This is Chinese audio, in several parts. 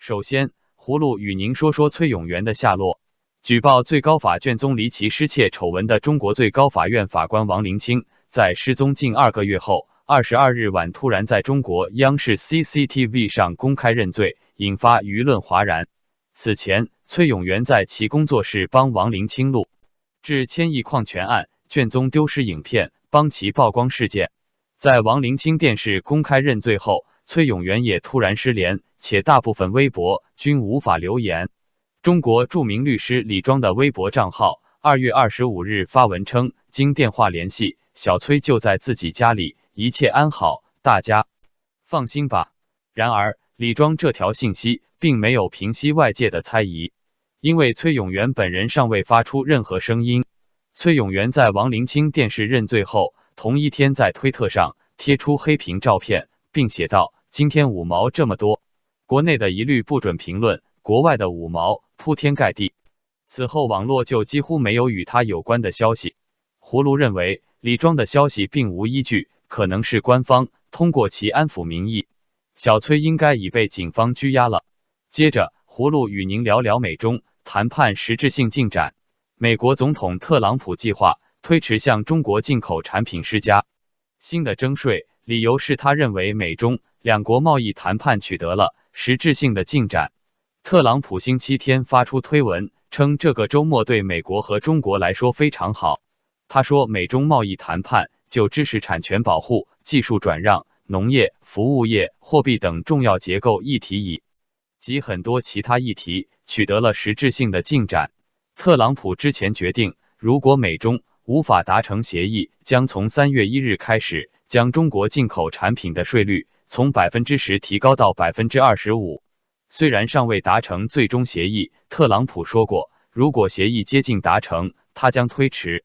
首先，葫芦与您说说崔永元的下落。举报最高法卷宗离奇失窃丑闻的中国最高法院法官王林清，在失踪近2个月后，22日晚突然在中国央视 CCTV 上公开认罪，引发舆论哗然。此前，崔永元在其工作室帮王林清录制千亿矿权案卷宗丢失影片，帮其曝光事件。在王林清电视公开认罪后，崔永元也突然失联，且大部分微博均无法留言。中国著名律师李庄的微博账号2月25日发文称，经电话联系，小崔就在自己家里，一切安好，大家放心吧。然而，李庄这条信息并没有平息外界的猜疑，因为崔永元本人尚未发出任何声音。崔永元在王林清电视认罪后，同一天在推特上贴出黑屏照片，并写道：“今天五毛这么多，国内的一律不准评论，国外的五毛铺天盖地。”此后，网络就几乎没有与他有关的消息。葫芦认为，李庄的消息并无依据，可能是官方通过其安抚民意。小崔应该已被警方拘押了。接着，葫芦与您聊聊美中谈判实质性进展。美国总统特朗普计划推迟向中国进口产品施加新的征税，理由是他认为美中两国贸易谈判取得了实质性的进展。特朗普星期天发出推文，称这个周末对美国和中国来说非常好。他说，美中贸易谈判就知识产权保护、技术转让、农业、服务业、货币等重要结构议题以及很多其他议题取得了实质性的进展。特朗普之前决定，如果美中无法达成协议，将从3月1日开始将中国进口产品的税率从 10% 提高到 25%。 虽然尚未达成最终协议，特朗普说过，如果协议接近达成，他将推迟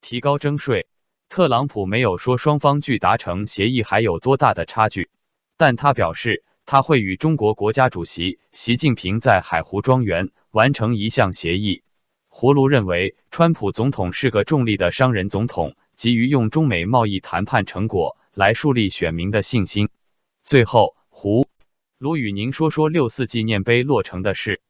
提高征税。特朗普没有说双方距达成协议还有多大的差距，但他表示，他会与中国国家主席习近平在海湖庄园完成一项协议。葫芦认为，川普总统是个重利的商人总统，急于用中美贸易谈判成果来树立选民的信心。最后，葫芦与您说说6·4纪念碑落成的事。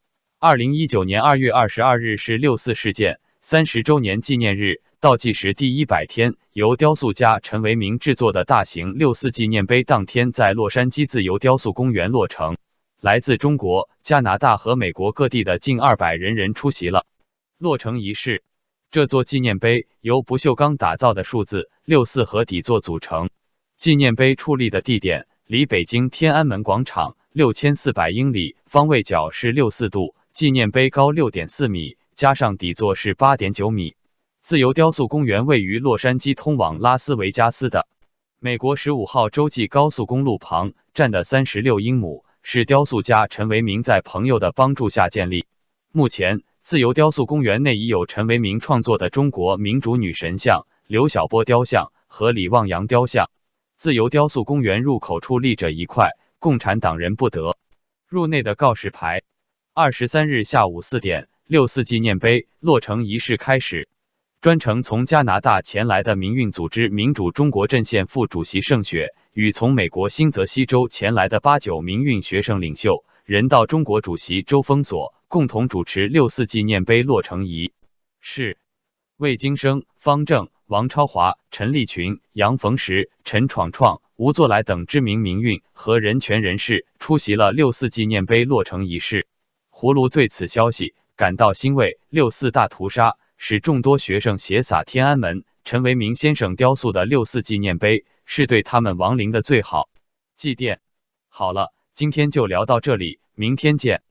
2019年2月22日是6·4事件30周年纪念日倒计时第100天，由雕塑家陈为民制作的大型6·4纪念碑当天在洛杉矶自由雕塑公园落成。来自中国、加拿大和美国各地的近200人出席了落成仪式。这座纪念碑由不锈钢打造的数字6·4和底座组成。纪念碑矗立的地点离北京天安门广场6400英里，方位角是64度，纪念碑高 6.4 米，加上底座是 8.9 米。自由雕塑公园位于洛杉矶通往拉斯维加斯的美国15号洲际高速公路旁占的36英亩，是雕塑家陈为民在朋友的帮助下建立。目前，自由雕塑公园内已有陈为民创作的中国民主女神像、刘晓波雕像和李旺阳雕像。自由雕塑公园入口处立着一块“共产党人不得入内”的告示牌。23日下午4点，6·4纪念碑落成仪式开始。专程从加拿大前来的民运组织民主中国阵线副主席盛雪，与从美国新泽西州前来的89民运学生领袖、人道中国主席周峰所共同主持6·4纪念碑落成仪式。魏京生、方正、王超华、陈立群、杨逢时、陈闯创、吴作来等知名民运和人权人士出席了6·4纪念碑落成仪式。葫芦对此消息感到欣慰。6·4大屠杀使众多学生写洒天安门陈为民先生雕塑的6·4纪念碑，是对他们亡灵的最好祭奠。好了，今天就聊到这里，明天见。